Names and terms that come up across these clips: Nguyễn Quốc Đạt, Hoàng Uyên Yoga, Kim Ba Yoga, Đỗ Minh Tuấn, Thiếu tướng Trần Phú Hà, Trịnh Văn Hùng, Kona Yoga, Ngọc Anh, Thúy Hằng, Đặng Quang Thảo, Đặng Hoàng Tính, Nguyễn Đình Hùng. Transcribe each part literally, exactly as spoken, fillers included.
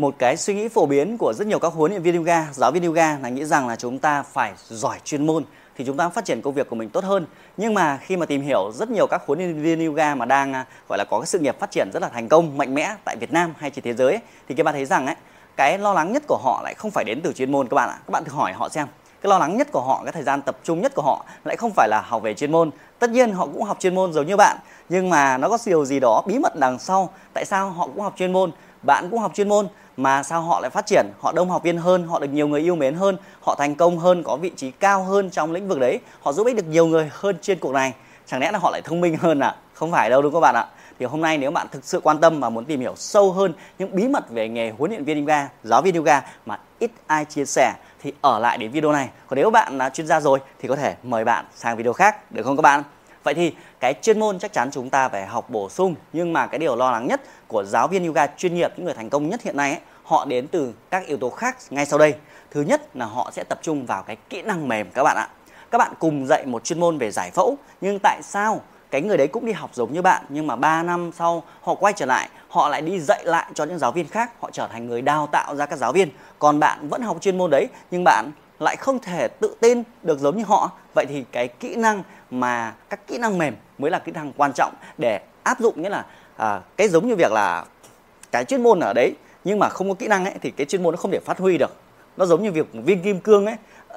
một cái suy nghĩ phổ biến của rất nhiều các huấn luyện viên yoga, giáo viên yoga là nghĩ rằng là chúng ta phải giỏi chuyên môn thì chúng ta phát triển công việc của mình tốt hơn. Nhưng mà khi mà tìm hiểu rất nhiều các huấn luyện viên yoga mà đang gọi là có cái sự nghiệp phát triển rất là thành công, mạnh mẽ tại Việt Nam hay trên thế giới ấy, thì các bạn thấy rằng ấy, cái lo lắng nhất của họ lại không phải đến từ chuyên môn các bạn ạ. Các bạn thử hỏi họ xem, cái lo lắng nhất của họ, cái thời gian tập trung nhất của họ lại không phải là học về chuyên môn. Tất nhiên họ cũng học chuyên môn giống như bạn, nhưng mà nó có điều gì đó bí mật đằng sau. Tại sao họ cũng học chuyên môn, bạn cũng học chuyên môn, mà sao họ lại phát triển, họ đông học viên hơn, họ được nhiều người yêu mến hơn, họ thành công hơn, có vị trí cao hơn trong lĩnh vực đấy, họ giúp ích được nhiều người hơn trên cuộc này. Chẳng lẽ là họ lại thông minh hơn à? Không phải đâu đúng không các bạn ạ? Thì hôm nay nếu bạn thực sự quan tâm và muốn tìm hiểu sâu hơn những bí mật về nghề huấn luyện viên yoga, giáo viên yoga mà ít ai chia sẻ thì ở lại đến video này. Còn nếu bạn là chuyên gia rồi thì có thể mời bạn sang video khác được không các bạn? Vậy thì cái chuyên môn chắc chắn chúng ta phải học bổ sung, nhưng mà cái điều lo lắng nhất của giáo viên yoga chuyên nghiệp, những người thành công nhất hiện nay ấy, họ đến từ các yếu tố khác ngay sau đây. Thứ nhất là họ sẽ tập trung vào cái kỹ năng mềm các bạn ạ. Các bạn cùng dạy một chuyên môn về giải phẫu, nhưng tại sao cái người đấy cũng đi học giống như bạn, nhưng mà ba năm sau họ quay trở lại, họ lại đi dạy lại cho những giáo viên khác, họ trở thành người đào tạo ra các giáo viên. Còn bạn vẫn học chuyên môn đấy, nhưng bạn lại không thể tự tin được giống như họ. Vậy thì cái kỹ năng mà các kỹ năng mềm mới là kỹ năng quan trọng để áp dụng, nghĩa là à, cái giống như việc là cái chuyên môn ở đấy nhưng mà không có kỹ năng ấy thì cái chuyên môn nó không thể phát huy được. Nó giống như việc viên kim cương ấy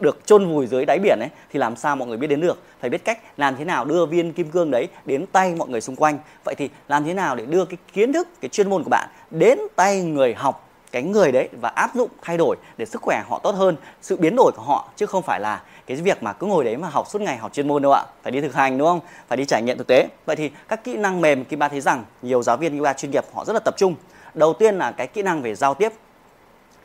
được chôn vùi dưới đáy biển ấy thì làm sao mọi người biết đến được? Phải biết cách làm thế nào đưa viên kim cương đấy đến tay mọi người xung quanh. Vậy thì làm thế nào để đưa cái kiến thức, cái chuyên môn của bạn đến tay người học, cái người đấy, và áp dụng thay đổi để sức khỏe họ tốt hơn, sự biến đổi của họ, chứ không phải là cái việc mà cứ ngồi đấy mà học suốt ngày, học chuyên môn đâu ạ. Phải đi thực hành đúng không? Phải đi trải nghiệm thực tế. Vậy thì các kỹ năng mềm, Kim Ba thấy rằng nhiều giáo viên yoga chuyên nghiệp họ rất là tập trung. Đầu tiên là cái kỹ năng về giao tiếp,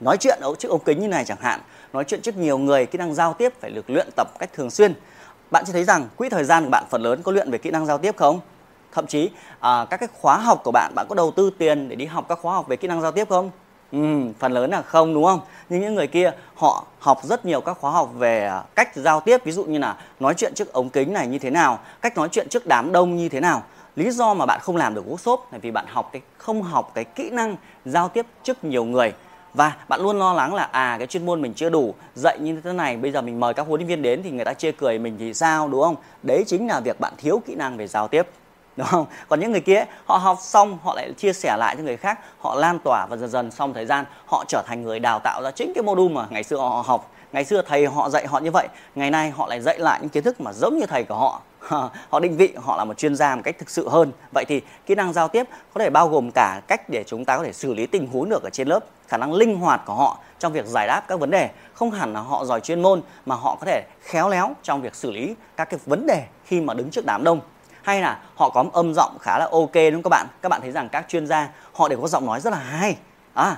nói chuyện ở trước ống kính như này chẳng hạn, nói chuyện trước nhiều người, kỹ năng giao tiếp phải được luyện tập cách thường xuyên. Bạn sẽ thấy rằng quỹ thời gian của bạn phần lớn có luyện về kỹ năng giao tiếp không? Thậm chí à, các cái khóa học của bạn, bạn có đầu tư tiền để đi học các khóa học về kỹ năng giao tiếp không? Ừ, phần lớn là không đúng không? Nhưng những người kia họ học rất nhiều các khóa học về cách giao tiếp, ví dụ như là nói chuyện trước ống kính này như thế nào, cách nói chuyện trước đám đông như thế nào. Lý do mà bạn không làm được workshop là vì bạn học cái không học cái kỹ năng giao tiếp trước nhiều người. Và bạn luôn lo lắng là à cái chuyên môn mình chưa đủ, dạy như thế này, bây giờ mình mời các huấn luyện viên đến thì người ta chê cười mình thì sao, đúng không? Đấy chính là việc bạn thiếu kỹ năng về giao tiếp, đúng không? Còn những người kia họ học xong họ lại chia sẻ lại cho người khác, họ lan tỏa và dần dần xong thời gian họ trở thành người đào tạo ra chính cái module mà ngày xưa họ học. Ngày xưa thầy họ dạy họ như vậy, ngày nay họ lại dạy lại những kiến thức mà giống như thầy của họ. Họ định vị họ là một chuyên gia một cách thực sự hơn. Vậy thì kỹ năng giao tiếp có thể bao gồm cả cách để chúng ta có thể xử lý tình huống được ở trên lớp, khả năng linh hoạt của họ trong việc giải đáp các vấn đề. Không hẳn là họ giỏi chuyên môn mà họ có thể khéo léo trong việc xử lý các cái vấn đề khi mà đứng trước đám đông. Hay là họ có một âm giọng khá là ok đúng không các bạn? Các bạn thấy rằng các chuyên gia họ đều có giọng nói rất là hay. À,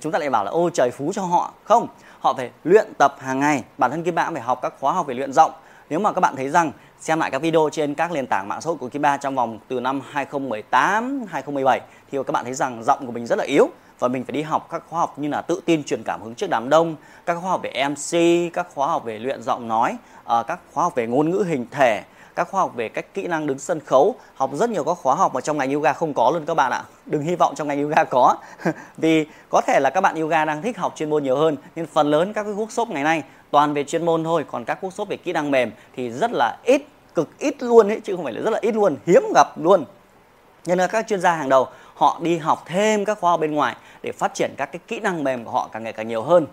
chúng ta lại bảo là ô trời phú cho họ. Không, họ phải luyện tập hàng ngày. Bản thân Kim Ba cũng phải học các khóa học về luyện giọng. Nếu mà các bạn thấy rằng xem lại các video trên các nền tảng mạng xã hội của Kim Ba trong vòng từ năm hai không một tám, hai không một bảy thì các bạn thấy rằng giọng của mình rất là yếu và mình phải đi học các khóa học như là tự tin truyền cảm hứng trước đám đông, các khóa học về em xê, các khóa học về luyện giọng nói, các khóa học về ngôn ngữ hình thể, các khóa học về các kỹ năng đứng sân khấu, học rất nhiều các khóa học mà trong ngành yoga không có luôn các bạn ạ. Đừng hy vọng trong ngành yoga có. Vì có thể là các bạn yoga đang thích học chuyên môn nhiều hơn, nhưng phần lớn các cái workshop ngày nay toàn về chuyên môn thôi, còn các workshop về kỹ năng mềm thì rất là ít, cực ít luôn ấy, chứ không phải là rất là ít luôn, hiếm gặp luôn. Nên là các chuyên gia hàng đầu họ đi học thêm các khóa học bên ngoài để phát triển các cái kỹ năng mềm của họ càng ngày càng nhiều hơn.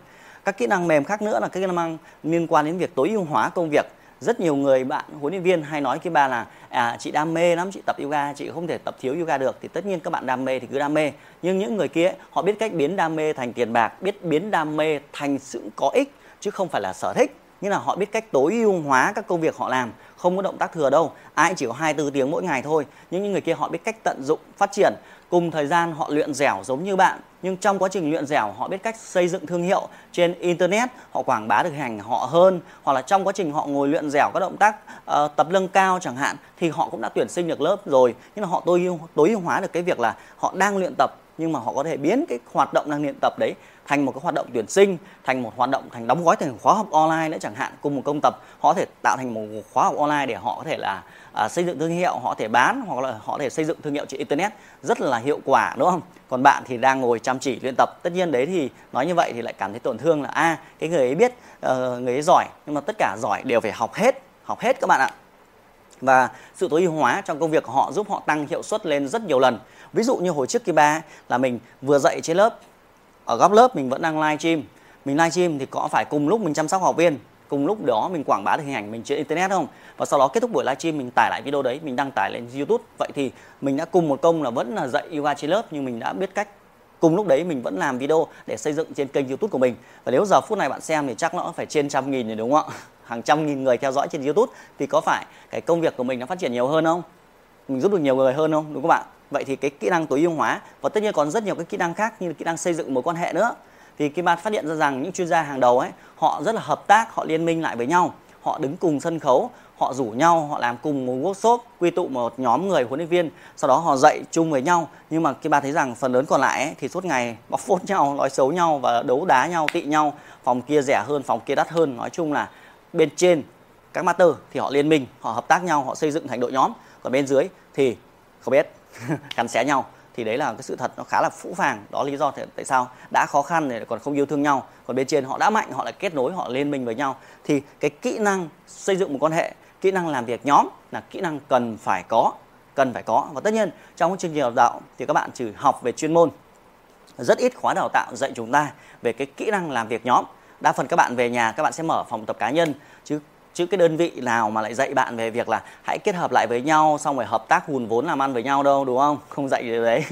Các kỹ năng mềm khác nữa là các kỹ năng liên quan đến việc tối ưu hóa công việc. Rất nhiều người bạn huấn luyện viên hay nói Kim Ba là à, chị đam mê lắm, chị tập yoga, chị không thể tập thiếu yoga được. Thì tất nhiên các bạn đam mê thì cứ đam mê. Nhưng những người kia họ biết cách biến đam mê thành tiền bạc, biết biến đam mê thành sự có ích chứ không phải là sở thích. Như là họ biết cách tối ưu hóa các công việc họ làm, không có động tác thừa đâu. Ai chỉ có hai mươi tư tiếng mỗi ngày thôi. Nhưng những người kia họ biết cách tận dụng, phát triển. Cùng thời gian họ luyện dẻo giống như bạn, nhưng trong quá trình luyện dẻo họ biết cách xây dựng thương hiệu trên internet, họ quảng bá được hình ảnh họ hơn, hoặc là trong quá trình họ ngồi luyện dẻo các động tác uh, tập lưng cao chẳng hạn thì họ cũng đã tuyển sinh được lớp rồi. Nhưng là họ tối ưu, tối ưu hóa được cái việc là họ đang luyện tập nhưng mà họ có thể biến cái hoạt động đang luyện tập đấy thành một cái hoạt động tuyển sinh, thành một hoạt động thành đóng gói thành khóa học online nữa chẳng hạn. Cùng một công tập họ có thể tạo thành một khóa học online để họ có thể là à, xây dựng thương hiệu, họ có thể bán, hoặc là họ có thể xây dựng thương hiệu trên internet rất là hiệu quả, đúng không? Còn bạn thì đang ngồi chăm chỉ luyện tập, tất nhiên đấy thì nói như vậy thì lại cảm thấy tổn thương là a à, cái người ấy biết, uh, người ấy giỏi, nhưng mà tất cả giỏi đều phải học hết, học hết các bạn ạ. Và sự tối ưu hóa trong công việc của họ giúp họ tăng hiệu suất lên rất nhiều lần. Ví dụ như hồi trước Kim Ba là mình vừa dạy trên lớp, ở góc lớp mình vẫn đang live stream. Mình live stream thì có phải cùng lúc mình chăm sóc học viên, cùng lúc đó mình quảng bá được hình ảnh mình trên internet không? Và sau đó kết thúc buổi live stream mình tải lại video đấy, mình đăng tải lên YouTube. Vậy thì mình đã cùng một công là vẫn là dạy yoga trên lớp, nhưng mình đã biết cách cùng lúc đấy mình vẫn làm video để xây dựng trên kênh YouTube của mình. Và nếu giờ phút này bạn xem thì chắc nó phải trên trăm nghìn rồi, đúng không ạ? Hàng trăm nghìn người theo dõi trên YouTube, thì có phải cái công việc của mình nó phát triển nhiều hơn không? Mình giúp được nhiều người hơn không, đúng không bạn? Vậy thì cái kỹ năng tối ưu hóa, và tất nhiên còn rất nhiều cái kỹ năng khác như là kỹ năng xây dựng mối quan hệ nữa. Thì Kim Ba phát hiện ra rằng những chuyên gia hàng đầu ấy, họ rất là hợp tác, họ liên minh lại với nhau, họ đứng cùng sân khấu, họ rủ nhau, họ làm cùng một workshop, quy tụ một nhóm người huấn luyện viên, sau đó họ dạy chung với nhau. Nhưng mà Kim Ba thấy rằng phần lớn còn lại ấy, thì suốt ngày bóc phốt nhau, nói xấu nhau và đấu đá nhau, tị nhau, phòng kia rẻ hơn, phòng kia đắt hơn. Nói chung là bên trên các master thì họ liên minh, họ hợp tác nhau, họ xây dựng thành đội nhóm, còn bên dưới thì không biết cắn xé nhau. Thì đấy là cái sự thật nó khá là phũ phàng. Đó là lý do tại sao đã khó khăn thì còn không yêu thương nhau, còn bên trên họ đã mạnh, họ lại kết nối, họ liên minh với nhau. Thì cái kỹ năng xây dựng một quan hệ, kỹ năng làm việc nhóm là kỹ năng cần phải có, cần phải có. Và tất nhiên trong các chương trình đào tạo thì các bạn chỉ học về chuyên môn, rất ít khóa đào tạo dạy chúng ta về cái kỹ năng làm việc nhóm. Đa phần các bạn về nhà các bạn sẽ mở phòng tập cá nhân, chứ chứ cái đơn vị nào mà lại dạy bạn về việc là hãy kết hợp lại với nhau, xong rồi hợp tác hùn vốn làm ăn với nhau đâu, đúng không? Không dạy điều đấy.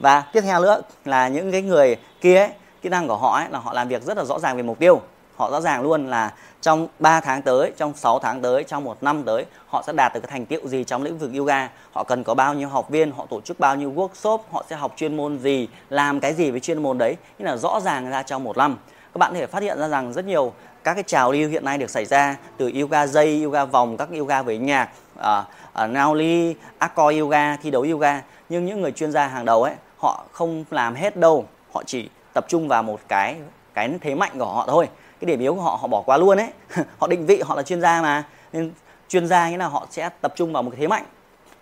Và tiếp theo nữa là những cái người kia ấy, kỹ năng của họ ấy, là họ làm việc rất là rõ ràng về mục tiêu. Họ rõ ràng luôn là trong ba tháng tới, trong sáu tháng tới, trong một năm tới họ sẽ đạt được cái thành tựu gì trong lĩnh vực yoga. Họ cần có bao nhiêu học viên, họ tổ chức bao nhiêu workshop, họ sẽ học chuyên môn gì, làm cái gì với chuyên môn đấy. Nghĩa là rõ ràng ra trong một năm. Các bạn có thể phát hiện ra rằng rất nhiều các cái trào lưu hiện nay được xảy ra, từ yoga dây, yoga vòng, các yoga với nhạc, à, à, Nauli, Acro Yoga, thi đấu yoga. Nhưng những người chuyên gia hàng đầu ấy, họ không làm hết đâu. Họ chỉ tập trung vào một cái cái thế mạnh của họ thôi. Cái điểm yếu của họ họ bỏ qua luôn ấy. Họ định vị họ là chuyên gia mà. Nên chuyên gia nghĩa là họ sẽ tập trung vào một cái thế mạnh.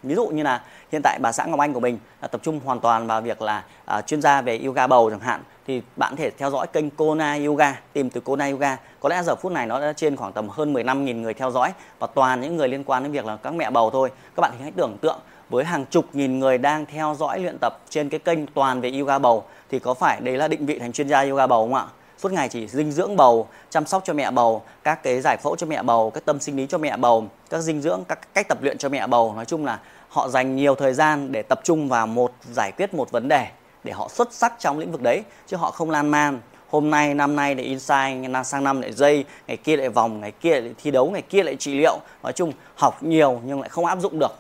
Ví dụ như là hiện tại bà xã Ngọc Anh của mình là tập trung hoàn toàn vào việc là à, chuyên gia về yoga bầu chẳng hạn. Thì bạn có thể theo dõi kênh Kona Yoga, tìm từ Kona Yoga. Có lẽ giờ phút này nó đã trên khoảng tầm hơn mười lăm nghìn người theo dõi, và toàn những người liên quan đến việc là các mẹ bầu thôi. Các bạn hãy tưởng tượng với hàng chục nghìn người đang theo dõi luyện tập trên cái kênh toàn về yoga bầu, thì có phải đấy là định vị thành chuyên gia yoga bầu không ạ? Suốt ngày chỉ dinh dưỡng bầu, chăm sóc cho mẹ bầu, các cái giải phẫu cho mẹ bầu, các tâm sinh lý cho mẹ bầu, các dinh dưỡng, các cách tập luyện cho mẹ bầu. Nói chung là họ dành nhiều thời gian để tập trung vào một giải quyết một vấn đề, để họ xuất sắc trong lĩnh vực đấy, chứ họ không lan man. Hôm nay, năm nay lại inside, sang năm lại dây, ngày kia lại vòng, ngày kia lại thi đấu, ngày kia lại trị liệu. Nói chung học nhiều nhưng lại không áp dụng được.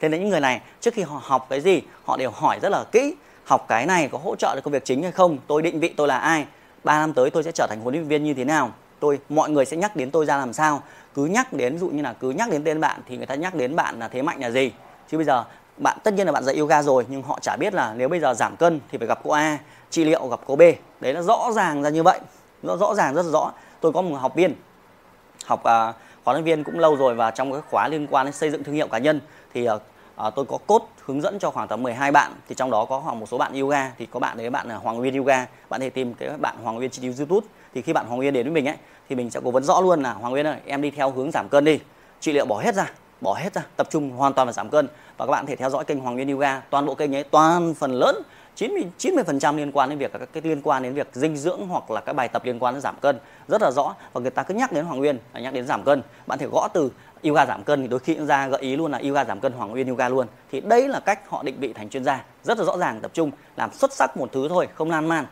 Thế nên những người này trước khi họ học cái gì, họ đều hỏi rất là kỹ. Học cái này có hỗ trợ được công việc chính hay không? Tôi định vị tôi là ai? ba năm tới tôi sẽ trở thành huấn luyện viên như thế nào? Tôi, mọi người sẽ nhắc đến tôi ra làm sao? Cứ nhắc đến, ví dụ như là cứ nhắc đến tên bạn thì người ta nhắc đến bạn là thế mạnh là gì. Chứ bây giờ bạn tất nhiên là bạn dạy yoga rồi, nhưng họ chả biết là nếu bây giờ giảm cân thì phải gặp cô A, trị liệu gặp cô B. Đấy là rõ ràng ra như vậy, nó rõ ràng rất rõ. Tôi có một học viên học uh, khóa huấn viên cũng lâu rồi, và trong cái khóa liên quan đến xây dựng thương hiệu cá nhân thì uh, uh, tôi có cốt hướng dẫn cho khoảng tầm mười hai bạn, thì trong đó có khoảng một số bạn yoga, thì có bạn đấy bạn là Hoàng Uyên Yoga, bạn thì tìm cái bạn Hoàng Uyên trên YouTube. Thì khi bạn Hoàng Uyên đến với mình ấy, thì mình sẽ cố vấn rõ luôn là Hoàng Uyên ơi, em đi theo hướng giảm cân đi, trị liệu bỏ hết ra, bỏ hết ra, tập trung hoàn toàn vào giảm cân. Và các bạn có thể theo dõi kênh Hoàng Uyên Yoga, toàn bộ kênh ấy toàn phần lớn chín mươi chín mươi phần trăm liên quan đến việc các cái liên quan đến việc dinh dưỡng hoặc là các bài tập liên quan đến giảm cân rất là rõ. Và người ta cứ nhắc đến Hoàng Uyên, nhắc đến giảm cân, bạn thể gõ từ yoga giảm cân thì đôi khi ra gợi ý luôn là yoga giảm cân Hoàng Uyên Yoga luôn. Thì đấy là cách họ định vị thành chuyên gia, rất là rõ ràng, tập trung làm xuất sắc một thứ thôi, không lan man.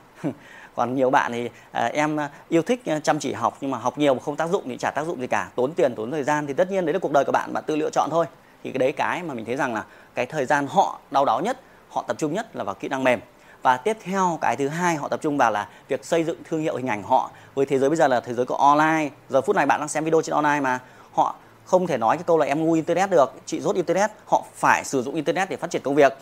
Còn nhiều bạn thì à, em yêu thích chăm chỉ học, nhưng mà học nhiều mà không tác dụng thì chả tác dụng gì cả, tốn tiền tốn thời gian. Thì tất nhiên đấy là cuộc đời của bạn, bạn tự lựa chọn thôi. Thì cái đấy cái mà mình thấy rằng là cái thời gian họ đau đáu nhất, họ tập trung nhất là vào kỹ năng mềm. Và tiếp theo cái thứ hai họ tập trung vào là việc xây dựng thương hiệu hình ảnh họ. Với thế giới bây giờ là thế giới của online, giờ phút này bạn đang xem video trên online mà, họ không thể nói cái câu là em ngu internet được, chị dốt internet. Họ phải sử dụng internet để phát triển công việc.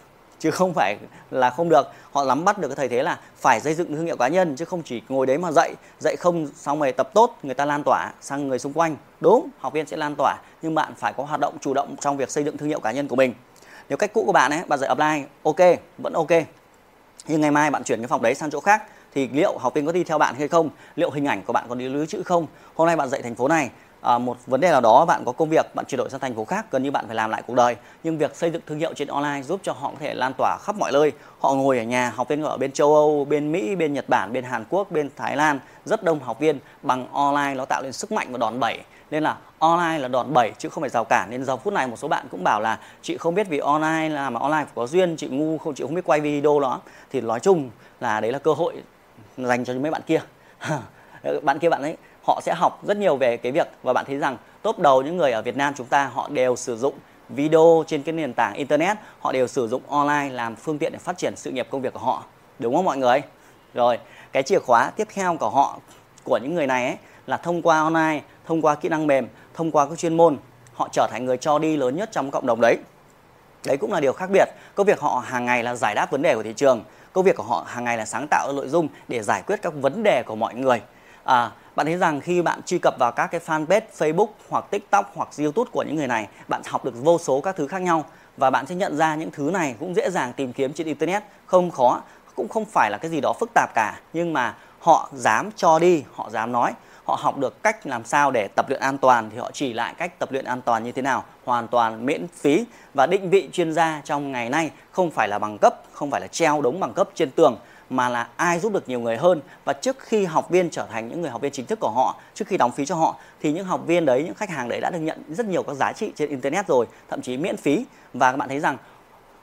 chứ không phải là không được. Họ nắm bắt được cái thời thế là phải xây dựng thương hiệu cá nhân, chứ không chỉ ngồi đấy mà dạy, dạy không xong rồi tập tốt, người ta lan tỏa sang người xung quanh. Đúng, học viên sẽ lan tỏa, nhưng bạn phải có hoạt động chủ động trong việc xây dựng thương hiệu cá nhân của mình. Nếu cách cũ của bạn ấy, bạn dạy offline, ok, vẫn ok, nhưng ngày mai bạn chuyển cái phòng đấy sang chỗ khác thì liệu học viên có đi theo bạn hay không, liệu hình ảnh của bạn có đi lưu trữ không. Hôm nay bạn dạy thành phố này, à, một vấn đề nào đó bạn có công việc, bạn chuyển đổi sang thành phố khác, gần như bạn phải làm lại cuộc đời. Nhưng việc xây dựng thương hiệu trên online giúp cho họ có thể lan tỏa khắp mọi nơi. Họ ngồi ở nhà, học viên ở bên châu Âu, bên Mỹ, bên Nhật Bản, bên Hàn Quốc, bên Thái Lan, rất đông học viên. Bằng online nó tạo nên sức mạnh và đòn bẩy. Nên là online là đòn bẩy chứ không phải rào cản. Nên giờ phút này một số bạn cũng bảo là chị không biết vì online là mà online phải có duyên, chị ngu không, chị không biết quay video đó. Thì nói chung là đấy là cơ hội dành cho mấy bạn kia. Bạn kia bạn ấy họ sẽ học rất nhiều về cái việc, và bạn thấy rằng top đầu những người ở Việt Nam chúng ta họ đều sử dụng video trên cái nền tảng internet, họ đều sử dụng online làm phương tiện để phát triển sự nghiệp công việc của họ, đúng không mọi người? Rồi, cái chìa khóa tiếp theo của họ, của những người này ấy, là thông qua online, thông qua kỹ năng mềm, thông qua các chuyên môn, họ trở thành người cho đi lớn nhất trong cộng đồng đấy. Đấy cũng là điều khác biệt. Công việc họ hàng ngày là giải đáp vấn đề của thị trường, công việc của họ hàng ngày là sáng tạo nội dung để giải quyết các vấn đề của mọi người. À, bạn thấy rằng khi bạn truy cập vào các cái fanpage Facebook hoặc TikTok hoặc YouTube của những người này, bạn học được vô số các thứ khác nhau, và bạn sẽ nhận ra những thứ này cũng dễ dàng tìm kiếm trên internet, không khó, cũng không phải là cái gì đó phức tạp cả. Nhưng mà họ dám cho đi, họ dám nói, họ học được cách làm sao để tập luyện an toàn thì họ chỉ lại cách tập luyện an toàn như thế nào, hoàn toàn miễn phí. Và định vị chuyên gia trong ngày nay không phải là bằng cấp, không phải là treo đống bằng cấp trên tường, mà là ai giúp được nhiều người hơn. Và trước khi học viên trở thành những người học viên chính thức của họ, trước khi đóng phí cho họ, thì những học viên đấy, những khách hàng đấy đã được nhận rất nhiều các giá trị trên internet rồi, thậm chí miễn phí. Và các bạn thấy rằng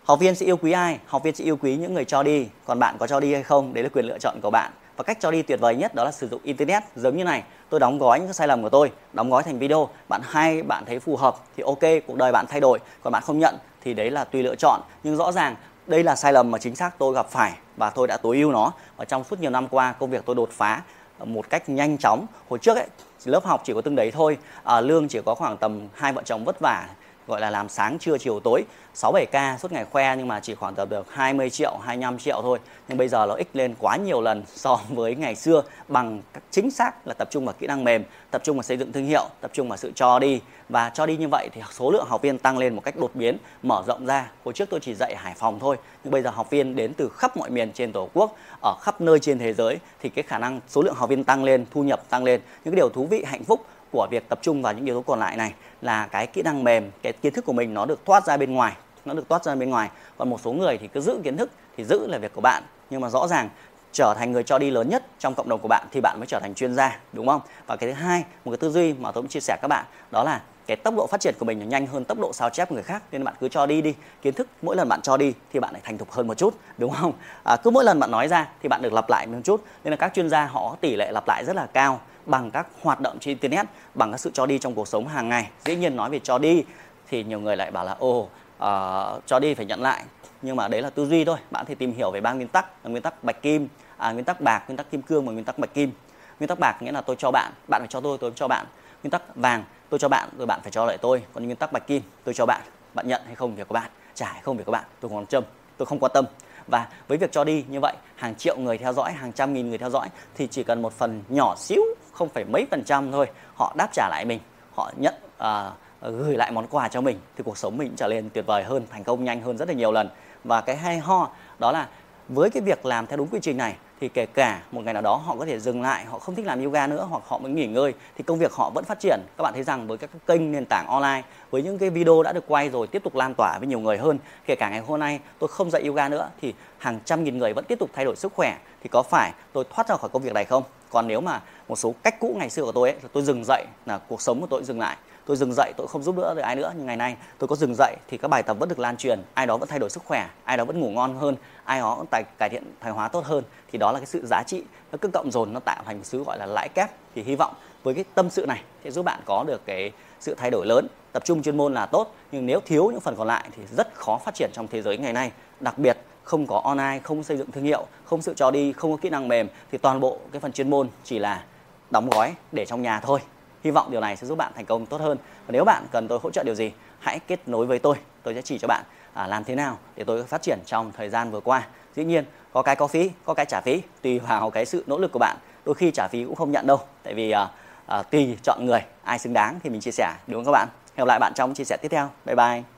học viên sẽ yêu quý ai? Học viên sẽ yêu quý những người cho đi. Còn bạn có cho đi hay không, đấy là quyền lựa chọn của bạn. Và cách cho đi tuyệt vời nhất đó là sử dụng internet giống như này. Tôi đóng gói những sai lầm của tôi, đóng gói thành video. Bạn hay, bạn thấy phù hợp thì ok, cuộc đời bạn thay đổi. Còn bạn không nhận thì đấy là tùy lựa chọn. Nhưng rõ ràng đây là sai lầm mà chính xác tôi gặp phải và tôi đã tối ưu nó. Và trong suốt nhiều năm qua, công việc tôi đột phá một cách nhanh chóng. Hồi trước ấy, lớp học chỉ có từng đấy thôi, à, lương chỉ có khoảng tầm hai vợ chồng vất vả, gọi là làm sáng trưa chiều tối, sáu bảy k suốt ngày khoe, nhưng mà chỉ khoảng tầm được hai mươi triệu, hai mươi lăm triệu thôi. Nhưng bây giờ nó x lên quá nhiều lần so với ngày xưa, bằng chính xác là tập trung vào kỹ năng mềm, tập trung vào xây dựng thương hiệu, tập trung vào sự cho đi. Và cho đi như vậy thì số lượng học viên tăng lên một cách đột biến, mở rộng ra. Hồi trước tôi chỉ dạy Hải Phòng thôi, nhưng bây giờ học viên đến từ khắp mọi miền trên Tổ quốc, ở khắp nơi trên thế giới, thì cái khả năng số lượng học viên tăng lên, thu nhập tăng lên. Những cái điều thú vị, hạnh phúc của việc tập trung vào những yếu tố còn lại này là cái kỹ năng mềm, cái kiến thức của mình nó được thoát ra bên ngoài, nó được thoát ra bên ngoài. Còn một số người thì cứ giữ kiến thức thì giữ là việc của bạn, nhưng mà rõ ràng trở thành người cho đi lớn nhất trong cộng đồng của bạn thì bạn mới trở thành chuyên gia, đúng không? Và cái thứ hai, một cái tư duy mà tôi cũng chia sẻ các bạn, đó là cái tốc độ phát triển của mình nó nhanh hơn tốc độ sao chép của người khác, nên bạn cứ cho đi đi. Kiến thức mỗi lần bạn cho đi thì bạn lại thành thục hơn một chút, đúng không? À, cứ mỗi lần bạn nói ra thì bạn được lặp lại một chút, nên là các chuyên gia họ tỷ lệ lặp lại rất là cao bằng các hoạt động trên internet, bằng các sự cho đi trong cuộc sống hàng ngày. Dĩ nhiên nói về cho đi thì nhiều người lại bảo là ồ, uh, cho đi phải nhận lại, nhưng mà đấy là tư duy thôi. Bạn thì tìm hiểu về ba nguyên tắc, nguyên tắc bạch kim, à, nguyên tắc bạc, nguyên tắc kim cương và nguyên tắc bạch kim. Nguyên tắc bạc nghĩa là tôi cho bạn, bạn phải cho tôi, tôi cho bạn. Nguyên tắc vàng, tôi cho bạn rồi bạn phải cho lại tôi. Còn nguyên tắc bạch kim, tôi cho bạn, bạn nhận hay không việc của bạn, trả hay không việc của bạn, tôi còn châm, tôi không quan tâm. Và với việc cho đi như vậy, hàng triệu người theo dõi, hàng trăm nghìn người theo dõi, thì chỉ cần một phần nhỏ xíu, không phải mấy phần trăm thôi, họ đáp trả lại mình, họ nhận, à, gửi lại món quà cho mình, thì cuộc sống mình trở nên tuyệt vời hơn, thành công nhanh hơn rất là nhiều lần. Và cái hay ho đó là với cái việc làm theo đúng quy trình này, thì kể cả một ngày nào đó họ có thể dừng lại, họ không thích làm yoga nữa, hoặc họ mới nghỉ ngơi, thì công việc họ vẫn phát triển. Các bạn thấy rằng với các kênh nền tảng online, với những cái video đã được quay rồi tiếp tục lan tỏa với nhiều người hơn. Kể cả ngày hôm nay tôi không dạy yoga nữa thì hàng trăm nghìn người vẫn tiếp tục thay đổi sức khỏe. Thì có phải tôi thoát ra khỏi công việc này không? Còn nếu mà một số cách cũ ngày xưa của tôi ấy, là tôi dừng dạy là cuộc sống của tôi dừng lại, tôi dừng dạy, tôi không giúp đỡ được ai nữa. Nhưng ngày nay tôi có dừng dạy thì các bài tập vẫn được lan truyền, ai đó vẫn thay đổi sức khỏe, ai đó vẫn ngủ ngon hơn, ai đó vẫn cải thiện thoái hóa tốt hơn. Thì đó là cái sự giá trị nó cứ cộng dồn, nó tạo thành một thứ gọi là lãi kép. Thì hy vọng với cái tâm sự này sẽ giúp bạn có được cái sự thay đổi lớn. Tập trung chuyên môn là tốt, nhưng nếu thiếu những phần còn lại thì rất khó phát triển trong thế giới ngày nay. Đặc biệt không có online, không xây dựng thương hiệu, không sự cho đi, không có kỹ năng mềm, thì toàn bộ cái phần chuyên môn chỉ là đóng gói để trong nhà thôi. Hy vọng điều này sẽ giúp bạn thành công tốt hơn. Và nếu bạn cần tôi hỗ trợ điều gì, hãy kết nối với tôi, tôi sẽ chỉ cho bạn. à, làm thế nào để tôi phát triển trong thời gian vừa qua. Dĩ nhiên có cái có phí, có cái trả phí, tùy vào cái sự nỗ lực của bạn. Đôi khi trả phí cũng không nhận đâu, tại vì à, à, tùy chọn người, ai xứng đáng thì mình chia sẻ, đúng không các bạn? Hẹn gặp lại bạn trong chia sẻ tiếp theo. Bye bye.